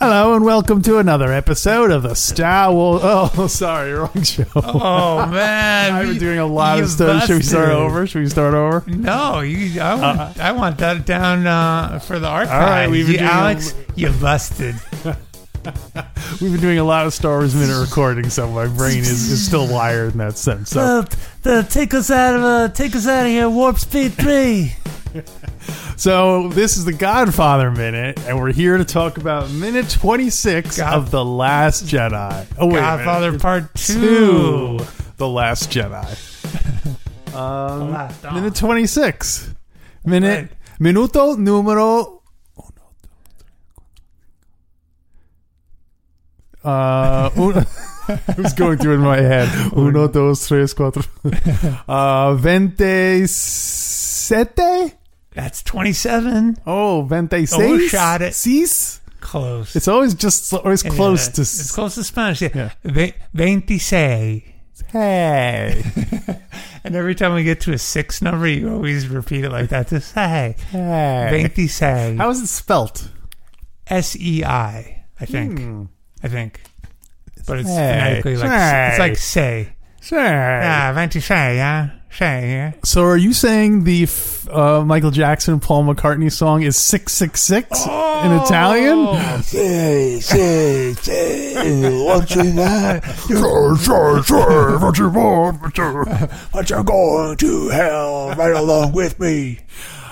Hello and welcome to another episode of the Star Wars... Oh, sorry, wrong show. Oh, man. I've been doing a lot of stuff. Should we start over? No, I want that down for the archive. All right, Alex, you busted. We've been doing a lot of Star Wars Minute recording, so my brain is still wired in that sense. So. Take us out of here, Warp Speed 3. So this is the Godfather Minute, and we're here to talk about Minute 26 of The Last Jedi. Oh, wait, Godfather Part Two, The Last Jedi. Minute 26. Minute. Right. Minuto numero. I was going through in my head. Uno, dos, tres, cuatro. 27. That's 27. Oh, 26. Oh, shot it. Sis. Close. It's always just close to... It's close to Spanish. Yeah. 26. Hey. And every time we get to a 6 number, you always repeat it like that. Just, hey. 26. How is it spelt? SEI, I think. But it's phonetically like... It's like say. Sure. Yeah, 26, yeah. So are you saying the Michael Jackson, Paul McCartney song is 666 in Italian? But you're going to hell right along with me.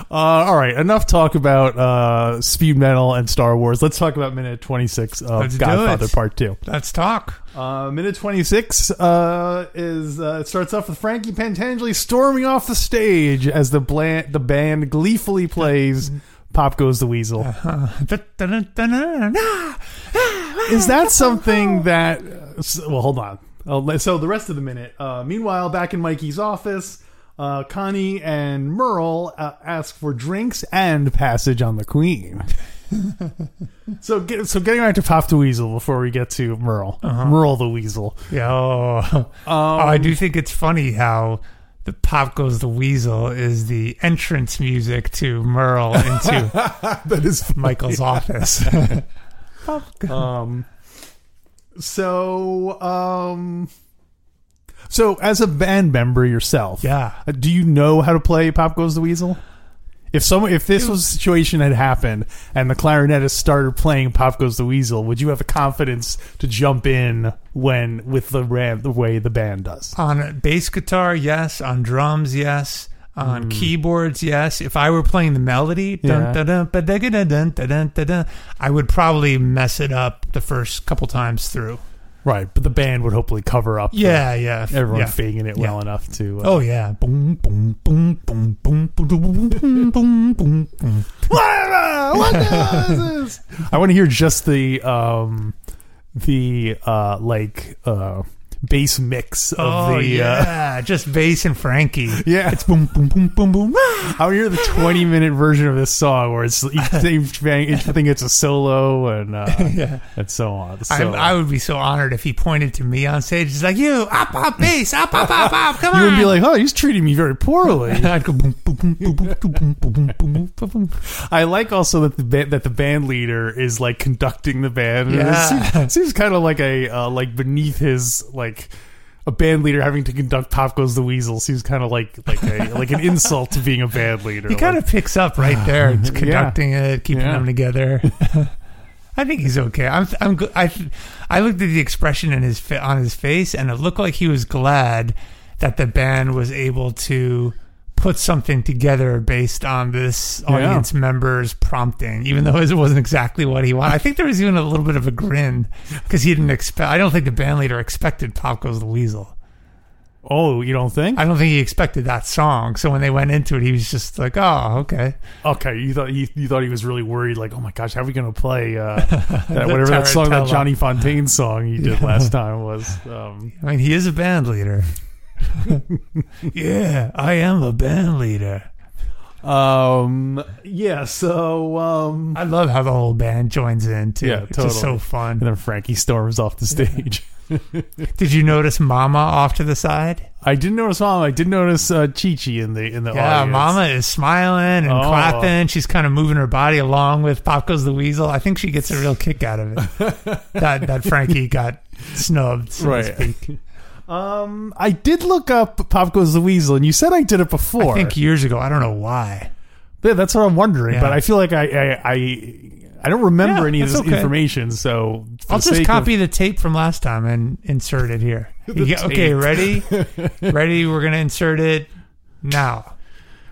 All right, enough talk about speed metal and Star Wars. Let's talk about Minute 26 of Godfather Part 2. Let's talk. Minute 26 it starts off with Frankie Pentangeli storming off the stage as the band gleefully plays Pop Goes the Weasel. Is that something that... Well, hold on. So the rest of the minute. Meanwhile, back in Mikey's office... Connie and Merle ask for drinks and passage on the Queen. So getting back to Pop the Weasel before we get to Merle. Uh-huh. Merle the Weasel. Yeah. I do think it's funny how the Pop Goes the Weasel is the entrance music to Merle into that is Michael's office. So as a band member yourself, do you know how to play Pop Goes the Weasel? If this situation had happened and the clarinetist started playing Pop Goes the Weasel, would you have the confidence to jump in with the way the band does? On bass guitar, yes. On drums, yes. On keyboards, yes. If I were playing the melody, I would probably mess it up the first couple times through. Right, but the band would hopefully cover up. Everyone faking it well enough to. Boom, boom, boom, boom, boom, boom, boom, boom, boom, boom. What is this? I want to hear just the bass mix of just bass and Frankie. Yeah, it's boom, boom, boom, boom, boom. I want to hear the 20-minute version of this song where it's each thing it's a solo and so on. So, I would be so honored if he pointed to me on stage. He's like, "You up bass, up, come on." You would be like, "Oh, he's treating me very poorly." And I'd go boom, boom, boom, boom, boom, boom, boom, boom, boom. I like also that the band leader is like conducting the band. Yeah, it seems kind of like a beneath his like a band leader having to conduct Pop Goes the Weasel seems kind of like an insult to being a band leader. He kind of picks up right there, conducting it, keeping them together. I think he's okay. I looked at the expression on his face, and it looked like he was glad that the band was able to put something together based on this audience member's prompting, even though it wasn't exactly what he wanted. I think there was even a little bit of a grin because he didn't expect. I don't think the band leader expected Pop Goes the Weasel. Oh, you don't think? I don't think he expected that song. So when they went into it, he was just like, "Oh, okay." Okay, you thought he was really worried, like, "Oh my gosh, how are we going to play that Johnny Fontaine song he did last time was?" I mean, he is a band leader. Yeah, I am the band leader. Yeah, so I love how the whole band joins in too. Yeah, totally. It's just so fun. And then Frankie storms off the stage. Did you notice Mama off to the side? I didn't notice Mama. I did notice Chi-Chi in the audience. Yeah, Mama is smiling and clapping. She's kind of moving her body along with Pop Goes the Weasel. I think she gets a real kick out of it. that Frankie got snubbed, so to speak. I did look up Pop Goes the Weasel, and you said I did it before. I think years ago. I don't know why. Yeah, that's what I'm wondering, but I feel like I don't remember any of this information, so... I'll just copy the tape from last time and insert it here. Okay, ready? Ready, we're going to insert it now.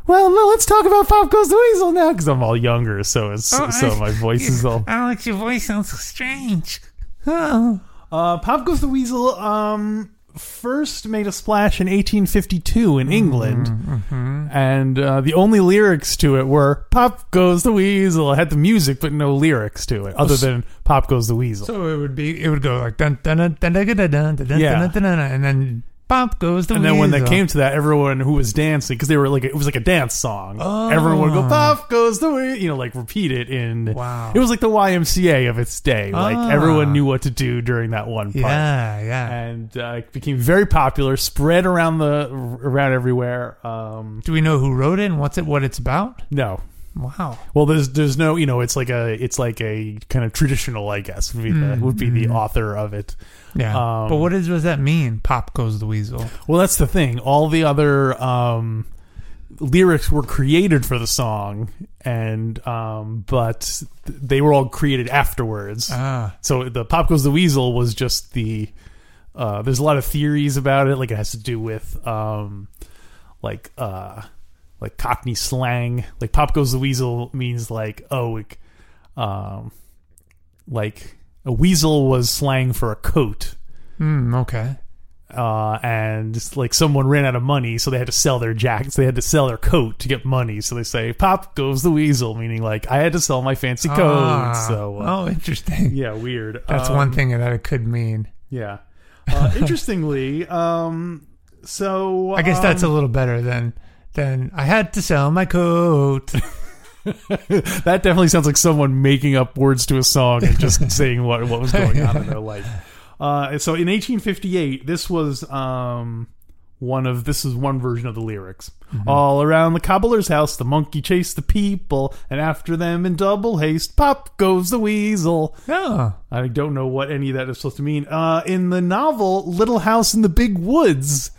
Well, no, let's talk about Pop Goes the Weasel now, because I'm all younger, so my voice is all... I don't like your voice, sounds strange. Oh. Pop Goes the Weasel first made a splash in 1852 in England, and the only lyrics to it were "Pop Goes the Weasel." It had the music, but no lyrics to it other than "Pop Goes the Weasel." So it would go like dun dun dun dun dun dun dun dun dun dun, and then "Pop Goes the Weasel." And then when they came to that, everyone who was dancing, because they were like, it was like a dance song. Oh. Everyone would go "Pop Goes the Weasel," like repeat it in. Wow, it was like the YMCA of its day. Like everyone knew what to do during that one part. Yeah, yeah, and it became very popular, spread around everywhere. Do we know who wrote it and what it's about? No. Wow. Well, there's no it's like a kind of traditional, I guess, would be the author of it. Yeah. But what does that mean? Pop Goes the Weasel. Well, that's the thing. All the other lyrics were created for the song, and but they were all created afterwards. Ah. So the Pop Goes the Weasel was just the. There's a lot of theories about it. Like it has to do with like Cockney slang, like Pop Goes the Weasel means like like a weasel was slang for a coat. Okay. And it's like someone ran out of money, so they had to sell their jackets. They had to sell their coat to get money. So they say Pop Goes the Weasel, meaning like I had to sell my fancy coat. So interesting. Yeah, weird. That's one thing that it could mean. Yeah. Interestingly, so I guess that's a little better than. Then I had to sell my coat. That definitely sounds like someone making up words to a song and just saying what was going on in their life. So in 1858, this was one version of the lyrics. Mm-hmm. All around the cobbler's house, the monkey chased the people, and after them in double haste, Pop Goes the Weasel. Oh. I don't know what any of that is supposed to mean. In the novel Little House in the Big Woods,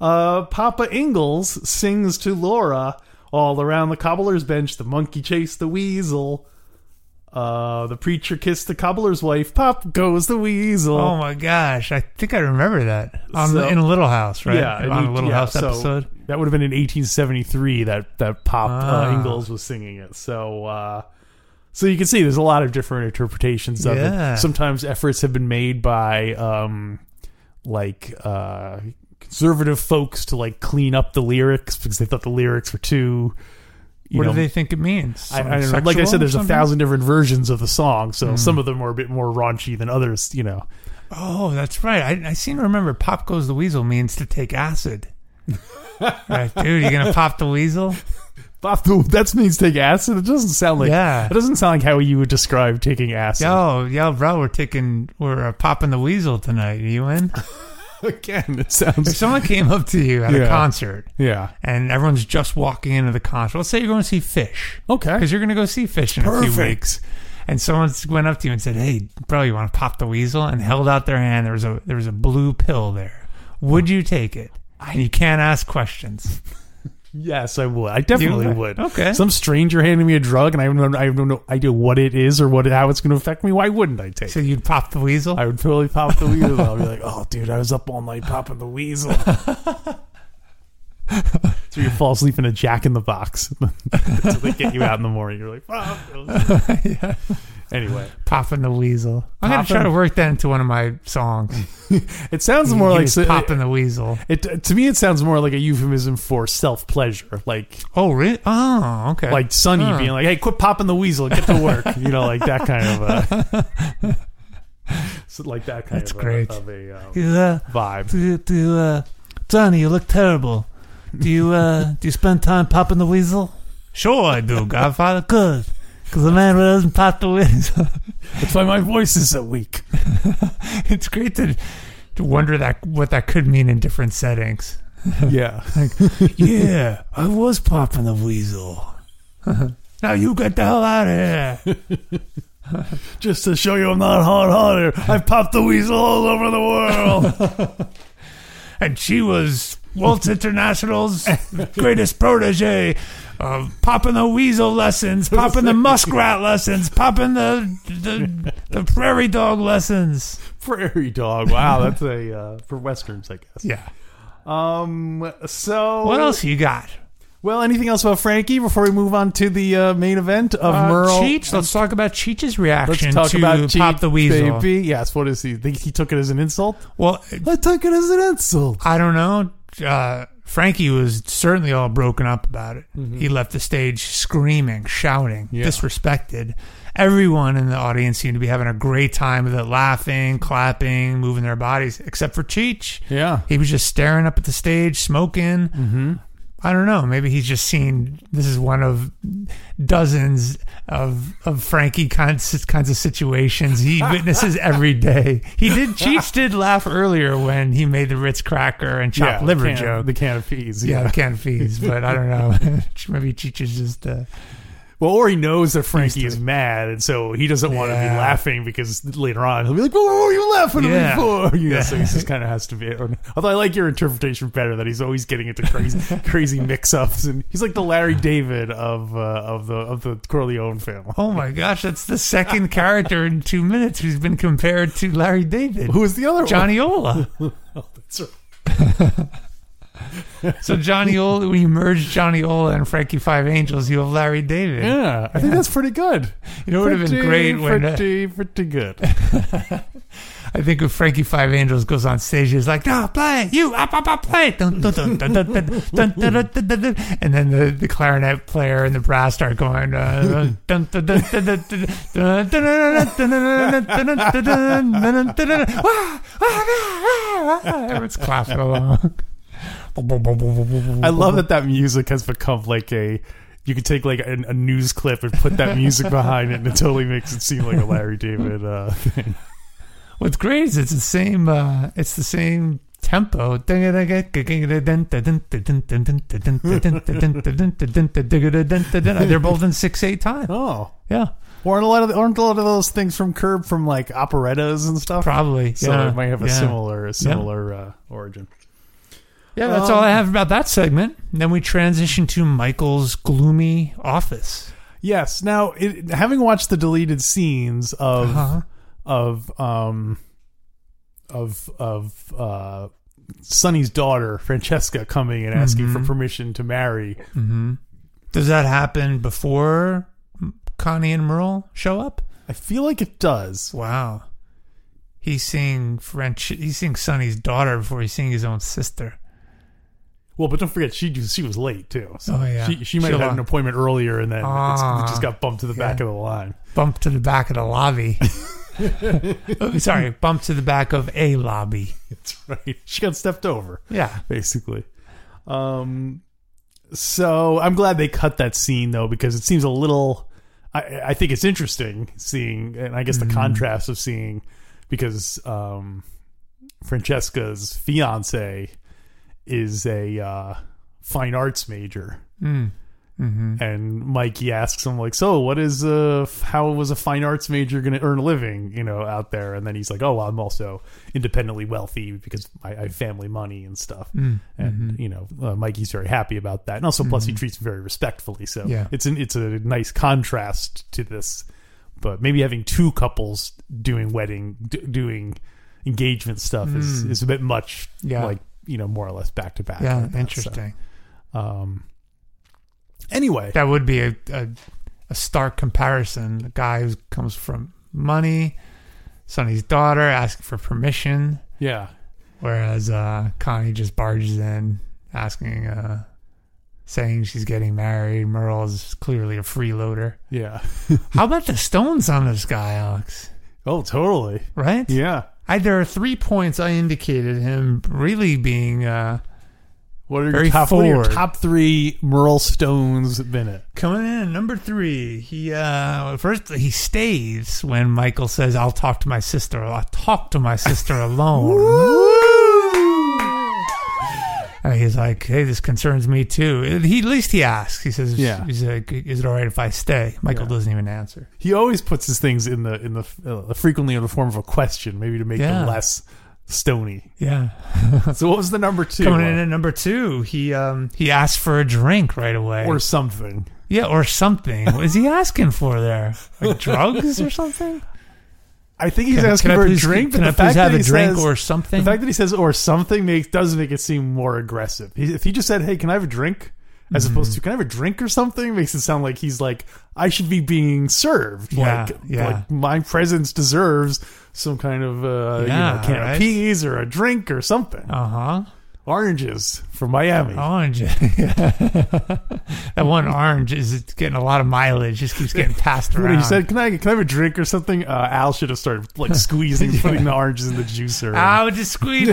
Papa Ingalls sings to Laura, all around the cobbler's bench, the monkey chased the weasel. The preacher kissed the cobbler's wife, Pop Goes the Weasel. Oh my gosh, I think I remember that. In a Little House, right? Yeah. On a Little House episode. So that would have been in 1873 that Pop Ingalls was singing it. So, so you can see there's a lot of different interpretations of it. Sometimes efforts have been made by, conservative folks to like clean up the lyrics because they thought the lyrics were too. Do they think it means? I don't know. Like I said, there's 1,000 different versions of the song, so some of them are a bit more raunchy than others. Oh, that's right. I seem to remember Pop Goes the Weasel means to take acid. Right, dude, you gonna pop the weasel? That means take acid. It doesn't sound like. Yeah. It doesn't sound like how you would describe taking acid. Yo, bro, we're popping the weasel tonight. Are you in? Again, it sounds. If someone came up to you at a concert, and everyone's just walking into the concert, let's say you're going to see Fish, okay, because you're going to go see Fish in a few weeks, and someone went up to you and said, "Hey, bro, you want to pop the weasel?" and held out their hand. There was a blue pill there. Would you take it? And you can't ask questions. Yes, I would. I definitely would. Okay. Some stranger handing me a drug, and I have no idea what it is or how it's going to affect me. Why wouldn't I take it? So you'd pop the weasel? I would totally pop the weasel. I'll be like, oh, dude, I was up all night popping the weasel. So you fall asleep in a jack-in-the-box. So they get you out in the morning. You're like, pop. Yeah. Anyway. Popping the weasel. I'm going to try to work that into one of my songs. It sounds more like... popping the weasel. To me, it sounds more like a euphemism for self-pleasure. Like... Oh, really? Oh, okay. Like Sonny being like, hey, quit popping the weasel. Get to work. Like that kind of... Like that kind of a vibe. To Sonny, you look terrible. Do you spend time popping the weasel? Sure I do, Godfather. Good. Because a man who doesn't pop the weasel. That's why my voice is so weak. It's great to wonder that what that could mean in different settings. Yeah. Yeah, I was popping the weasel. Now you get the hell out of here. Just to show you I'm not hard-hearted, I popped the weasel all over the world. And she was Waltz International's greatest protege of popping the weasel lessons, popping the muskrat lessons, popping the prairie dog lessons. Prairie dog. Wow, that's a for Westerns, I guess. Yeah. So what else you got? Well, anything else about Frankie before we move on to the main event of Merle? Cheech. Let's talk about Cheech's reaction to Pop the Weasel. Baby. Yes, what is he? Think he took it as an insult? Well, I took it as an insult. I don't know. Frankie was certainly all broken up about it. Mm-hmm. He left the stage screaming, shouting, disrespected. Everyone in the audience seemed to be having a great time with it, laughing, clapping, moving their bodies, except for Cheech. Yeah. He was just staring up at the stage, smoking. Mm-hmm. I don't know. Maybe he's just seen this is one of dozens of Frankie kinds of situations he witnesses every day. Cheech did laugh earlier when he made the Ritz cracker and chopped liver joke. The can of peas. Yeah, the can of peas. But I don't know. Maybe Cheech is just... Well, or he knows that Frankie is mad, and so he doesn't want to be laughing because later on he'll be like, "What were you laughing at me for?" Yeah, so he just kind of has to be. Although I like your interpretation better that he's always getting into crazy mix-ups, and he's like the Larry David of the Corleone family. Oh my gosh, that's the second character in 2 minutes who's been compared to Larry David. Who is the other one? Johnny Ola. Oh, that's right. So Johnny Ola, when you merge Johnny Ola and Frankie Five Angels, you have Larry David. Yeah, I think that's pretty good. You know, it would have been great when pretty good. I think if Frankie Five Angels goes on stage, he's like, "No, play you up, play," and then the clarinet player and the brass start going. Everyone's clapping along. I love that music has become like a... You could take like a news clip and put that music behind it, and it totally makes it seem like a Larry David thing. What's great is it's the same tempo. They're both in 6/8 time. Oh yeah. Aren't a lot of those things from Curb from like operettas and stuff? Probably. So it might have a similar origin. Yeah, that's all I have about that segment. And then we transition to Michael's gloomy office. Yes. Now, having watched the deleted scenes of Sonny's daughter Francesca coming and asking for permission to marry, does that happen before Connie and Merle show up? I feel like it does. Wow. He's seeing Sonny's daughter before he's seeing his own sister. Well, but don't forget, she was late, too. So she might have had an appointment earlier, and then it just got bumped to the back of the line. Bumped to the back of the lobby. Sorry, bumped to the back of a lobby. That's right. She got stepped over. Yeah. Basically. So I'm glad they cut that scene, though, because it seems a little... I think it's interesting seeing, and I guess the contrast of seeing, because Francesca's fiancé... is a fine arts major, and Mikey asks him like, "So, what is how was a fine arts major going to earn a living, you know, out there?" And then he's like, "Oh, well, I'm also independently wealthy because I have family money and stuff." And you know, Mikey's very happy about that, and also plus he treats him very respectfully. So it's a nice contrast to this. But maybe having two couples doing doing engagement stuff is a bit much. Yeah. Like, you know, more or less back to back. Yeah, like that, interesting. So, anyway, that would be a stark comparison. A guy who comes from money, Sonny's daughter asking for permission. Yeah. Whereas Connie just barges in, asking, saying she's getting married. Merle's clearly a freeloader. Yeah. How about the stones on this guy, Alex? Oh, totally. Right? Yeah. There are 3 points I indicated him really being What are your top three Merle Stones Bennett? Coming in number three. He stays when Michael says, "I'll talk to my sister." I'll talk to my sister alone. And he's like, "Hey, this concerns me too." He at least he asks. He says, yeah. He's like, "Is it all right if I stay?" Michael doesn't even answer. He always puts his things in the frequently in the form of a question, maybe to make them less stony. Yeah. So what was the number two? Coming in at number two, he asked for a drink right away or something. Yeah, or something. What is he asking for there? Like drugs or something? I think he's asking for a drink, but the fact that he says or something. The fact that he says or something does make it seem more aggressive. If he just said, "Hey, can I have a drink?" as opposed to "Can I have a drink or something?" makes it sound like he's like, "I should be being served." Like my presence deserves some kind of can of peas or a drink or something. Oranges from Miami. Oranges. That one orange is getting a lot of mileage. Just keeps getting passed around. He said, "Can I have a drink or something?" Al should have started like squeezing, putting the oranges in the juicer. Al, would just please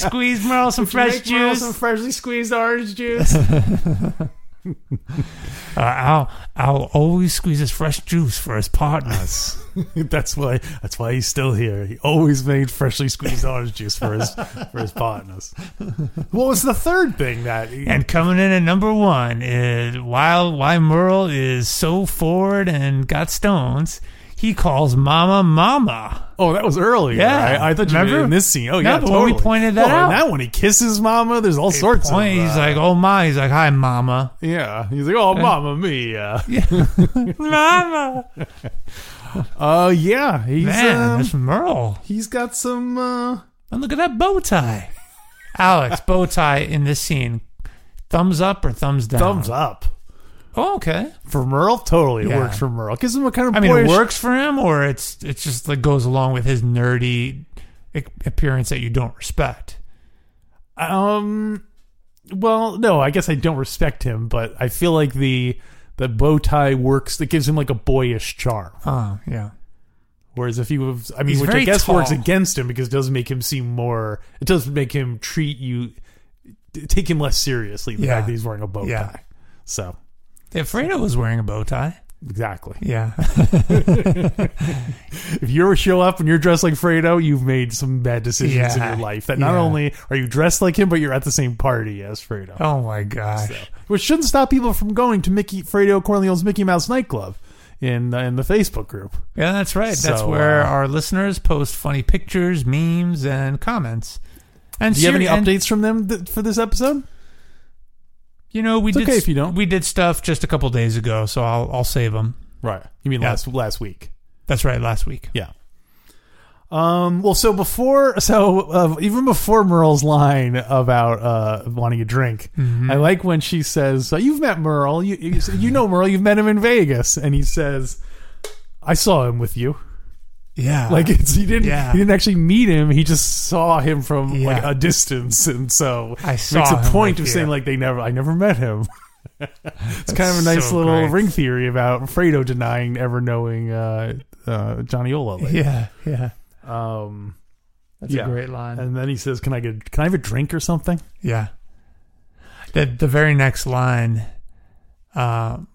squeeze Merle some fresh juice. Merle some freshly squeezed orange juice. Al always squeezes fresh juice for his partners. That's why he's still here. He always made freshly squeezed orange juice for his partners. What was the third thing that? And coming in at number one is why Merle is so forward and got stones. He calls Mama. Oh, that was earlier. Yeah. Right? I thought you remember in this scene. Oh, yeah, totally. When we pointed that out. And that one, he kisses Mama. There's all sorts of that. He's like, "Oh, my." He's like, "Hi, Mama." Yeah. He's like, "Oh, Mama mia." Yeah. Mama. Yeah. He's, man, this Merle. He's got some... And look at that bow tie. Alex, bow tie in this scene. Thumbs up or thumbs down? Thumbs up. Oh, okay. For Merle, totally, it works for Merle. Gives him a kind of it works for him, or it's just like goes along with his nerdy appearance that you don't respect. Well, no, I guess I don't respect him, but I feel like the bow tie works. That gives him like a boyish charm. Oh, yeah. Whereas if he was, which I guess works against him because it does make him seem more. It does make him take him less seriously. The fact that he's wearing a bow tie, so. If Fredo was wearing a bow tie. Exactly. Yeah. If you show up and you're dressed like Fredo, you've made some bad decisions in your life. That not only are you dressed like him, but you're at the same party as Fredo. Oh, my gosh. So, which shouldn't stop people from going to Fredo Corleone's Mickey Mouse Nightclub in the Facebook group. Yeah, that's right. So, that's where our listeners post funny pictures, memes, and comments. And do you have any updates from them for this episode? You know, we did stuff just a couple days ago, so I'll save them. Right. You mean last week? That's right, last week. Yeah. Well, even before Merle's line about wanting a drink, I like when she says, "You've met Merle. You know Merle. You've met him in Vegas," and he says, "I saw him with you." Yeah, like he didn't actually meet him. He just saw him from like a distance, and so makes a point of saying like I never met him. It's kind of a nice little ring theory about Fredo denying ever knowing Johnny Ola. Later. Yeah. That's a great line. And then he says, "Can I have a drink or something?" Yeah. The very next line.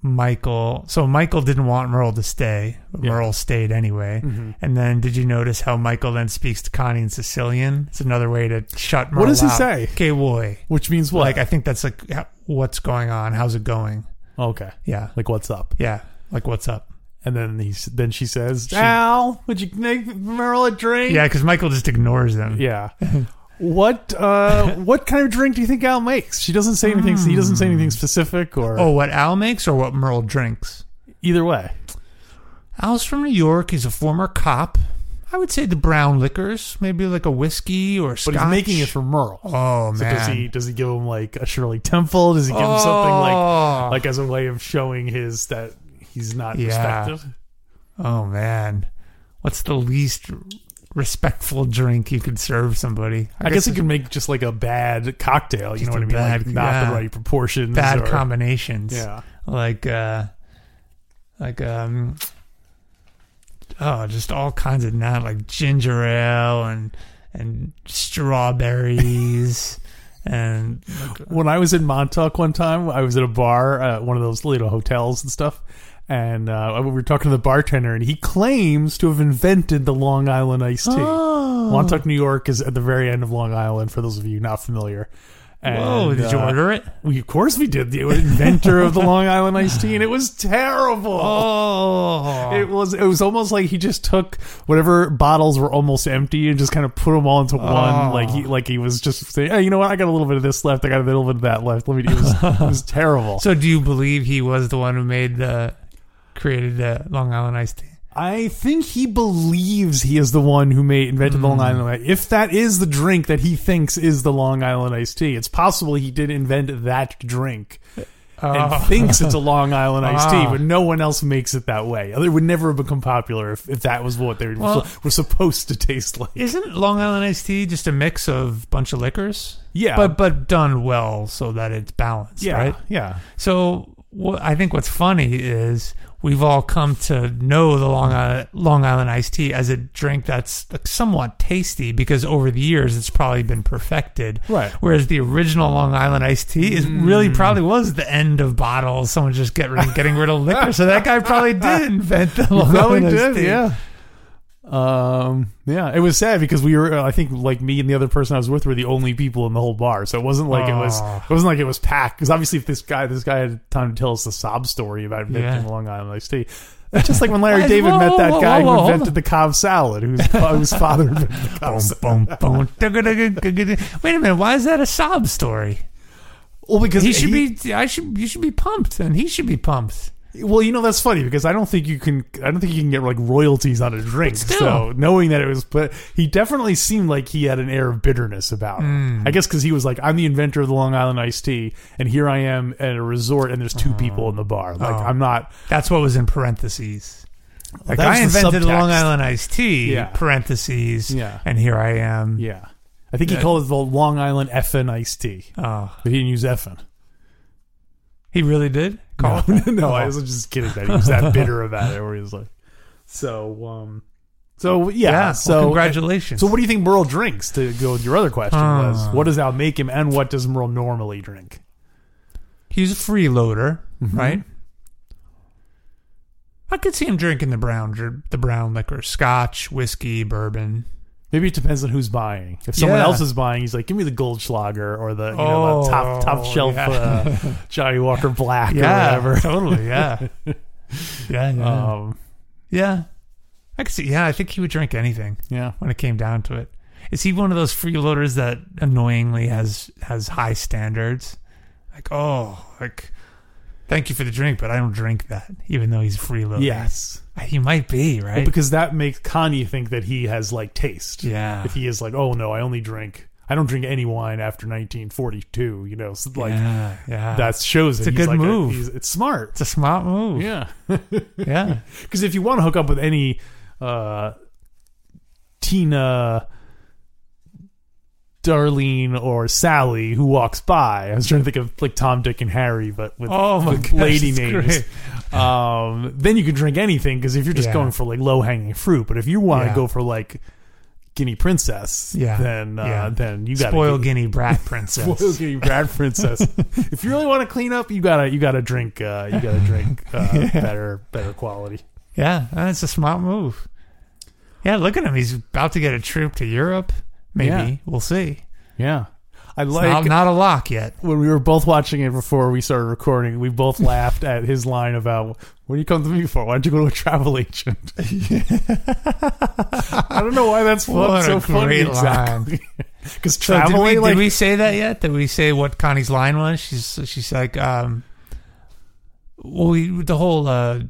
Michael didn't want Merle to stay, but Merle stayed anyway. And then did you notice how Michael then speaks to Connie in Sicilian? It's another way to shut Merle out. What does he say? "Que vuoi?" Which means what? Like, I think that's like, what's going on? How's it going? Okay. Yeah. Like, what's up? Yeah. Like, what's up? And then she says, "Al, would you make Merle a drink?" Yeah, because Michael just ignores them. Yeah. What kind of drink do you think Al makes? She doesn't say anything. He doesn't say anything specific, or what Al makes or what Merle drinks. Either way, Al's from New York. He's a former cop. I would say the brown liquors, maybe like a whiskey or scotch. But he's making it for Merle. Oh, so man! Does he give him like a Shirley Temple? Does he give him something like as a way of showing that he's not respected? Oh man, what's the least respectful drink you could serve somebody? I guess you could make just like a bad cocktail, you know what I mean? Bad, like not the right proportions, bad combinations. Yeah, just all kinds of like ginger ale and strawberries And when I was in Montauk one time, I was at a bar, one of those little hotels and stuff. And we were talking to the bartender, and he claims to have invented the Long Island iced tea. Oh. Montauk, New York is at the very end of Long Island, for those of you not familiar. And, whoa, did you order it? We, of course we did. The inventor of the Long Island iced tea, and it was terrible. Oh. It was almost like he just took whatever bottles were almost empty and just kind of put them all into one. Like he was just saying, hey, you know what? I got a little bit of this left. I got a little bit of that left. Let me do this. It was terrible. So do you believe he was the one who created the Long Island iced tea? I think he believes he is the one who invented the Long Island. If that is the drink that he thinks is the Long Island iced tea, it's possible he did invent that drink and thinks it's a Long Island iced tea, but no one else makes it that way. It would never have become popular if that was what they were supposed to taste like. Isn't Long Island iced tea just a mix of a bunch of liquors? Yeah. But done well so that it's balanced, right? Yeah. So I think what's funny is we've all come to know the Long Island iced tea as a drink that's somewhat tasty because over the years it's probably been perfected. Right. Whereas the original Long Island iced tea is really probably was the end of bottles. Someone just getting rid of liquor. So that guy probably did invent the Long Island iced tea. Yeah. It was sad because we were, I think, like me and the other person I was with were the only people in the whole bar. So it wasn't like it was packed. Because obviously, if this guy had time to tell us the sob story about inventing Long Island iced tea, just like when Larry David met that guy who invented the Cobb salad, whose father invented the Cobb salad. Wait a minute, why is that a sob story? Well, because you should be pumped, and he should be pumped. Well, you know, that's funny because I don't think you can get like royalties on a drink. So knowing that but he definitely seemed like he had an air of bitterness about it. I guess because he was like, I'm the inventor of the Long Island iced tea, and here I am at a resort, and there's two people in the bar. Like I'm not. That's what was in parentheses. Like I invented the Long Island iced tea. Yeah. Parentheses. Yeah. And here I am. Yeah. I think he called it the Long Island effin' iced tea. Oh, but he didn't use effin'. He really did? Call no, no, I was just kidding that he was that bitter about it where he was like, so congratulations. So what do you think Merle drinks, to go with your other question, was what does that make him and what does Merle normally drink? He's a freeloader, right? I could see him drinking the brown liquor, scotch, whiskey, bourbon. Maybe it depends on who's buying. If someone else is buying, he's like, give me the Goldschlager or the top shelf Johnny Walker Black or whatever. Totally, yeah. I could see. Yeah, I think he would drink anything. Yeah, when it came down to it. Is he one of those freeloaders that annoyingly has high standards? Thank you for the drink, but I don't drink that, even though he's freeloading. Yes. He might be, right? Well, because that makes Kanye think that he has, like, taste. Yeah. If he is like, oh, no, I don't drink any wine after 1942, you know. So, that shows it. It's a good move. It's smart. It's a smart move. Yeah. Yeah. Because if you want to hook up with any Tina, Darlene, or Sally who walks by. I was trying to think of like Tom, Dick, and Harry, but with lady names. Then you can drink anything because if you're just going for like low hanging fruit, but if you want to go for like Guinea Princess, then you got spoil Guinea Brat Princess. Spoil Guinea Brat Princess. If you really want to clean up, you gotta drink better quality. Yeah, that's a smart move. Yeah, look at him. He's about to get a trip to Europe. Maybe. Yeah. We'll see. Yeah. Not a lock yet. When we were both watching it before we started recording, we both laughed at his line about, what do you come to me for? Why don't you go to a travel agent? I don't know why that's so funny. Exactly. Because traveling, did we say that yet? Did we say what Connie's line was? She's like, the whole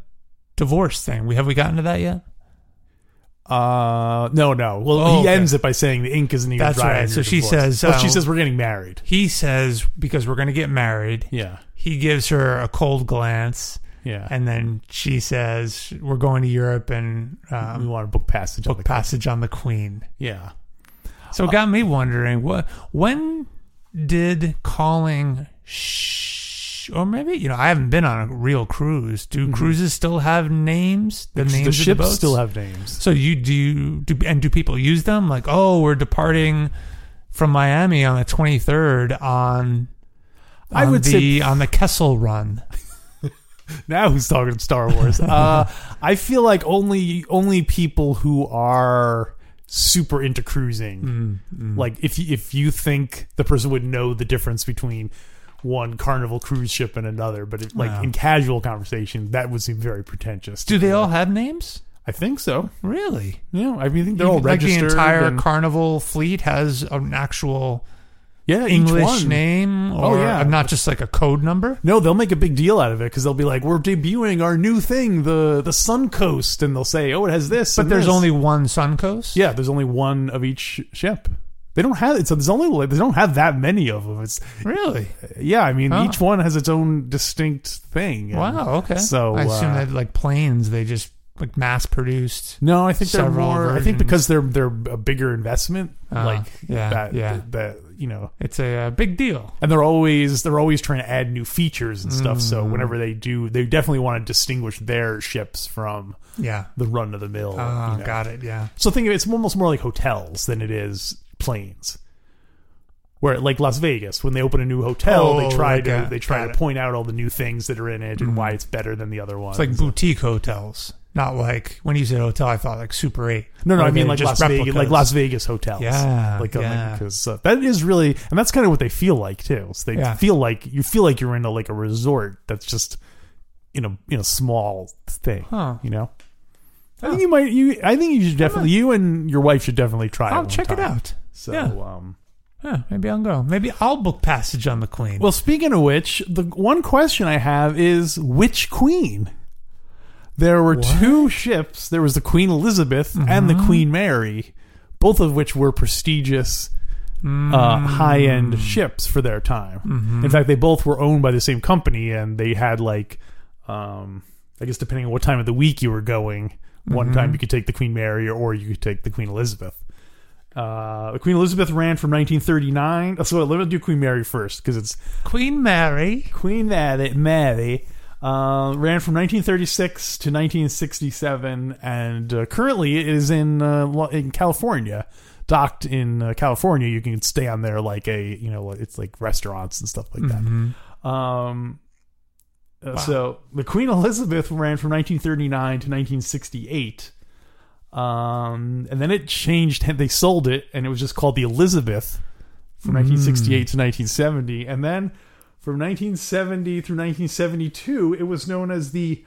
divorce thing. Have we gotten to that yet? No. Well, he ends it by saying the ink isn't even dry. That's right. So she says... she says we're getting married. He says, because we're going to get married. Yeah. He gives her a cold glance. Yeah. And then she says, we're going to Europe and... we want to book passage on the Queen. Yeah. So it got me wondering, when did calling... Or maybe, you know, I haven't been on a real cruise. Do cruises still have names? The ships of the boats still have names. So do people use them? Like, oh, we're departing from Miami on the 23rd on the Kessel Run. Now who's talking Star Wars? I feel like only people who are super into cruising. Like if you think the person would know the difference between one Carnival cruise ship and another, but in casual conversation, that would seem very pretentious. Do they all have names? I think so. Really? Yeah. I mean, I think they're all registered. Like the entire Carnival fleet has an actual... Yeah, English name, or not just like a code number. No, they'll make a big deal out of it because they'll be like, "We're debuting our new thing, the Suncoast," and they'll say, "Oh, it has this." But there's only one Suncoast. Yeah, there's only one of each ship. They don't have it, so there's only they don't have that many of them. It's really, yeah. I mean, each one has its own distinct thing. Wow. Okay. So I assume that like planes, they just. Like mass produced? No, I think they're more. Versions. I think because they're a bigger investment. It's a big deal. And they're always trying to add new features and stuff. So whenever they do, they definitely want to distinguish their ships from the run of the mill. Oh, got it. Yeah. So think of it, it's almost more like hotels than it is planes. Where like Las Vegas, when they open a new hotel, they try to point out all the new things that are in it and why it's better than the other ones. It's like boutique hotels. Not like, when you said hotel, I thought like Super 8. No, I mean like Las Vegas hotels. Yeah. Because that is really, and that's kind of what they feel like too. So they feel like you're in a resort that's just in a small thing, you know? I think you should definitely, you and your wife should definitely try it. I'll check it out. So, maybe I'll go. Maybe I'll book passage on the Queen. Well, speaking of which, the one question I have is, which Queen? There were two ships. There was the Queen Elizabeth and the Queen Mary, both of which were prestigious, high-end ships for their time. In fact, they both were owned by the same company, and they had, I guess depending on what time of the week you were going, one time you could take the Queen Mary or you could take the Queen Elizabeth. The Queen Elizabeth ran from 1939. So let me do Queen Mary first, because it's... Queen Mary. Ran from 1936 to 1967, and currently it is in California, docked in California. You can stay on there like it's like restaurants and stuff like that. So the Queen Elizabeth ran from 1939 to 1968, and then it changed. They sold it, and it was just called the Elizabeth from 1968 to 1970, and then. From 1970 through 1972, it was known as the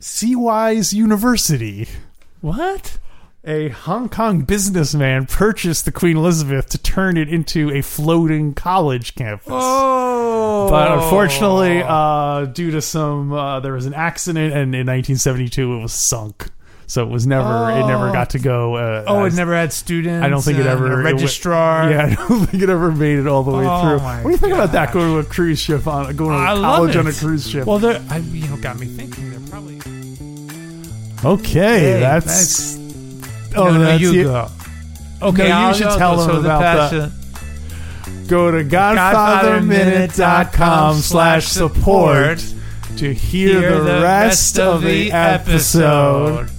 Seawise University. What? A Hong Kong businessman purchased the Queen Elizabeth to turn it into a floating college campus. Oh! But unfortunately, due to there was an accident, and in 1972, it was sunk. So it was never. It never got to go. It never had students. I don't think it ever. A registrar. I don't think it ever made it all the way through. What do you think about that? Going to a cruise ship going to college on a cruise ship. Well, got me thinking. They're probably okay. Hey, that's that's you. Go. Okay, now you should tell them about that. Go to GodfatherMinute.com/support. To hear the rest of the episode.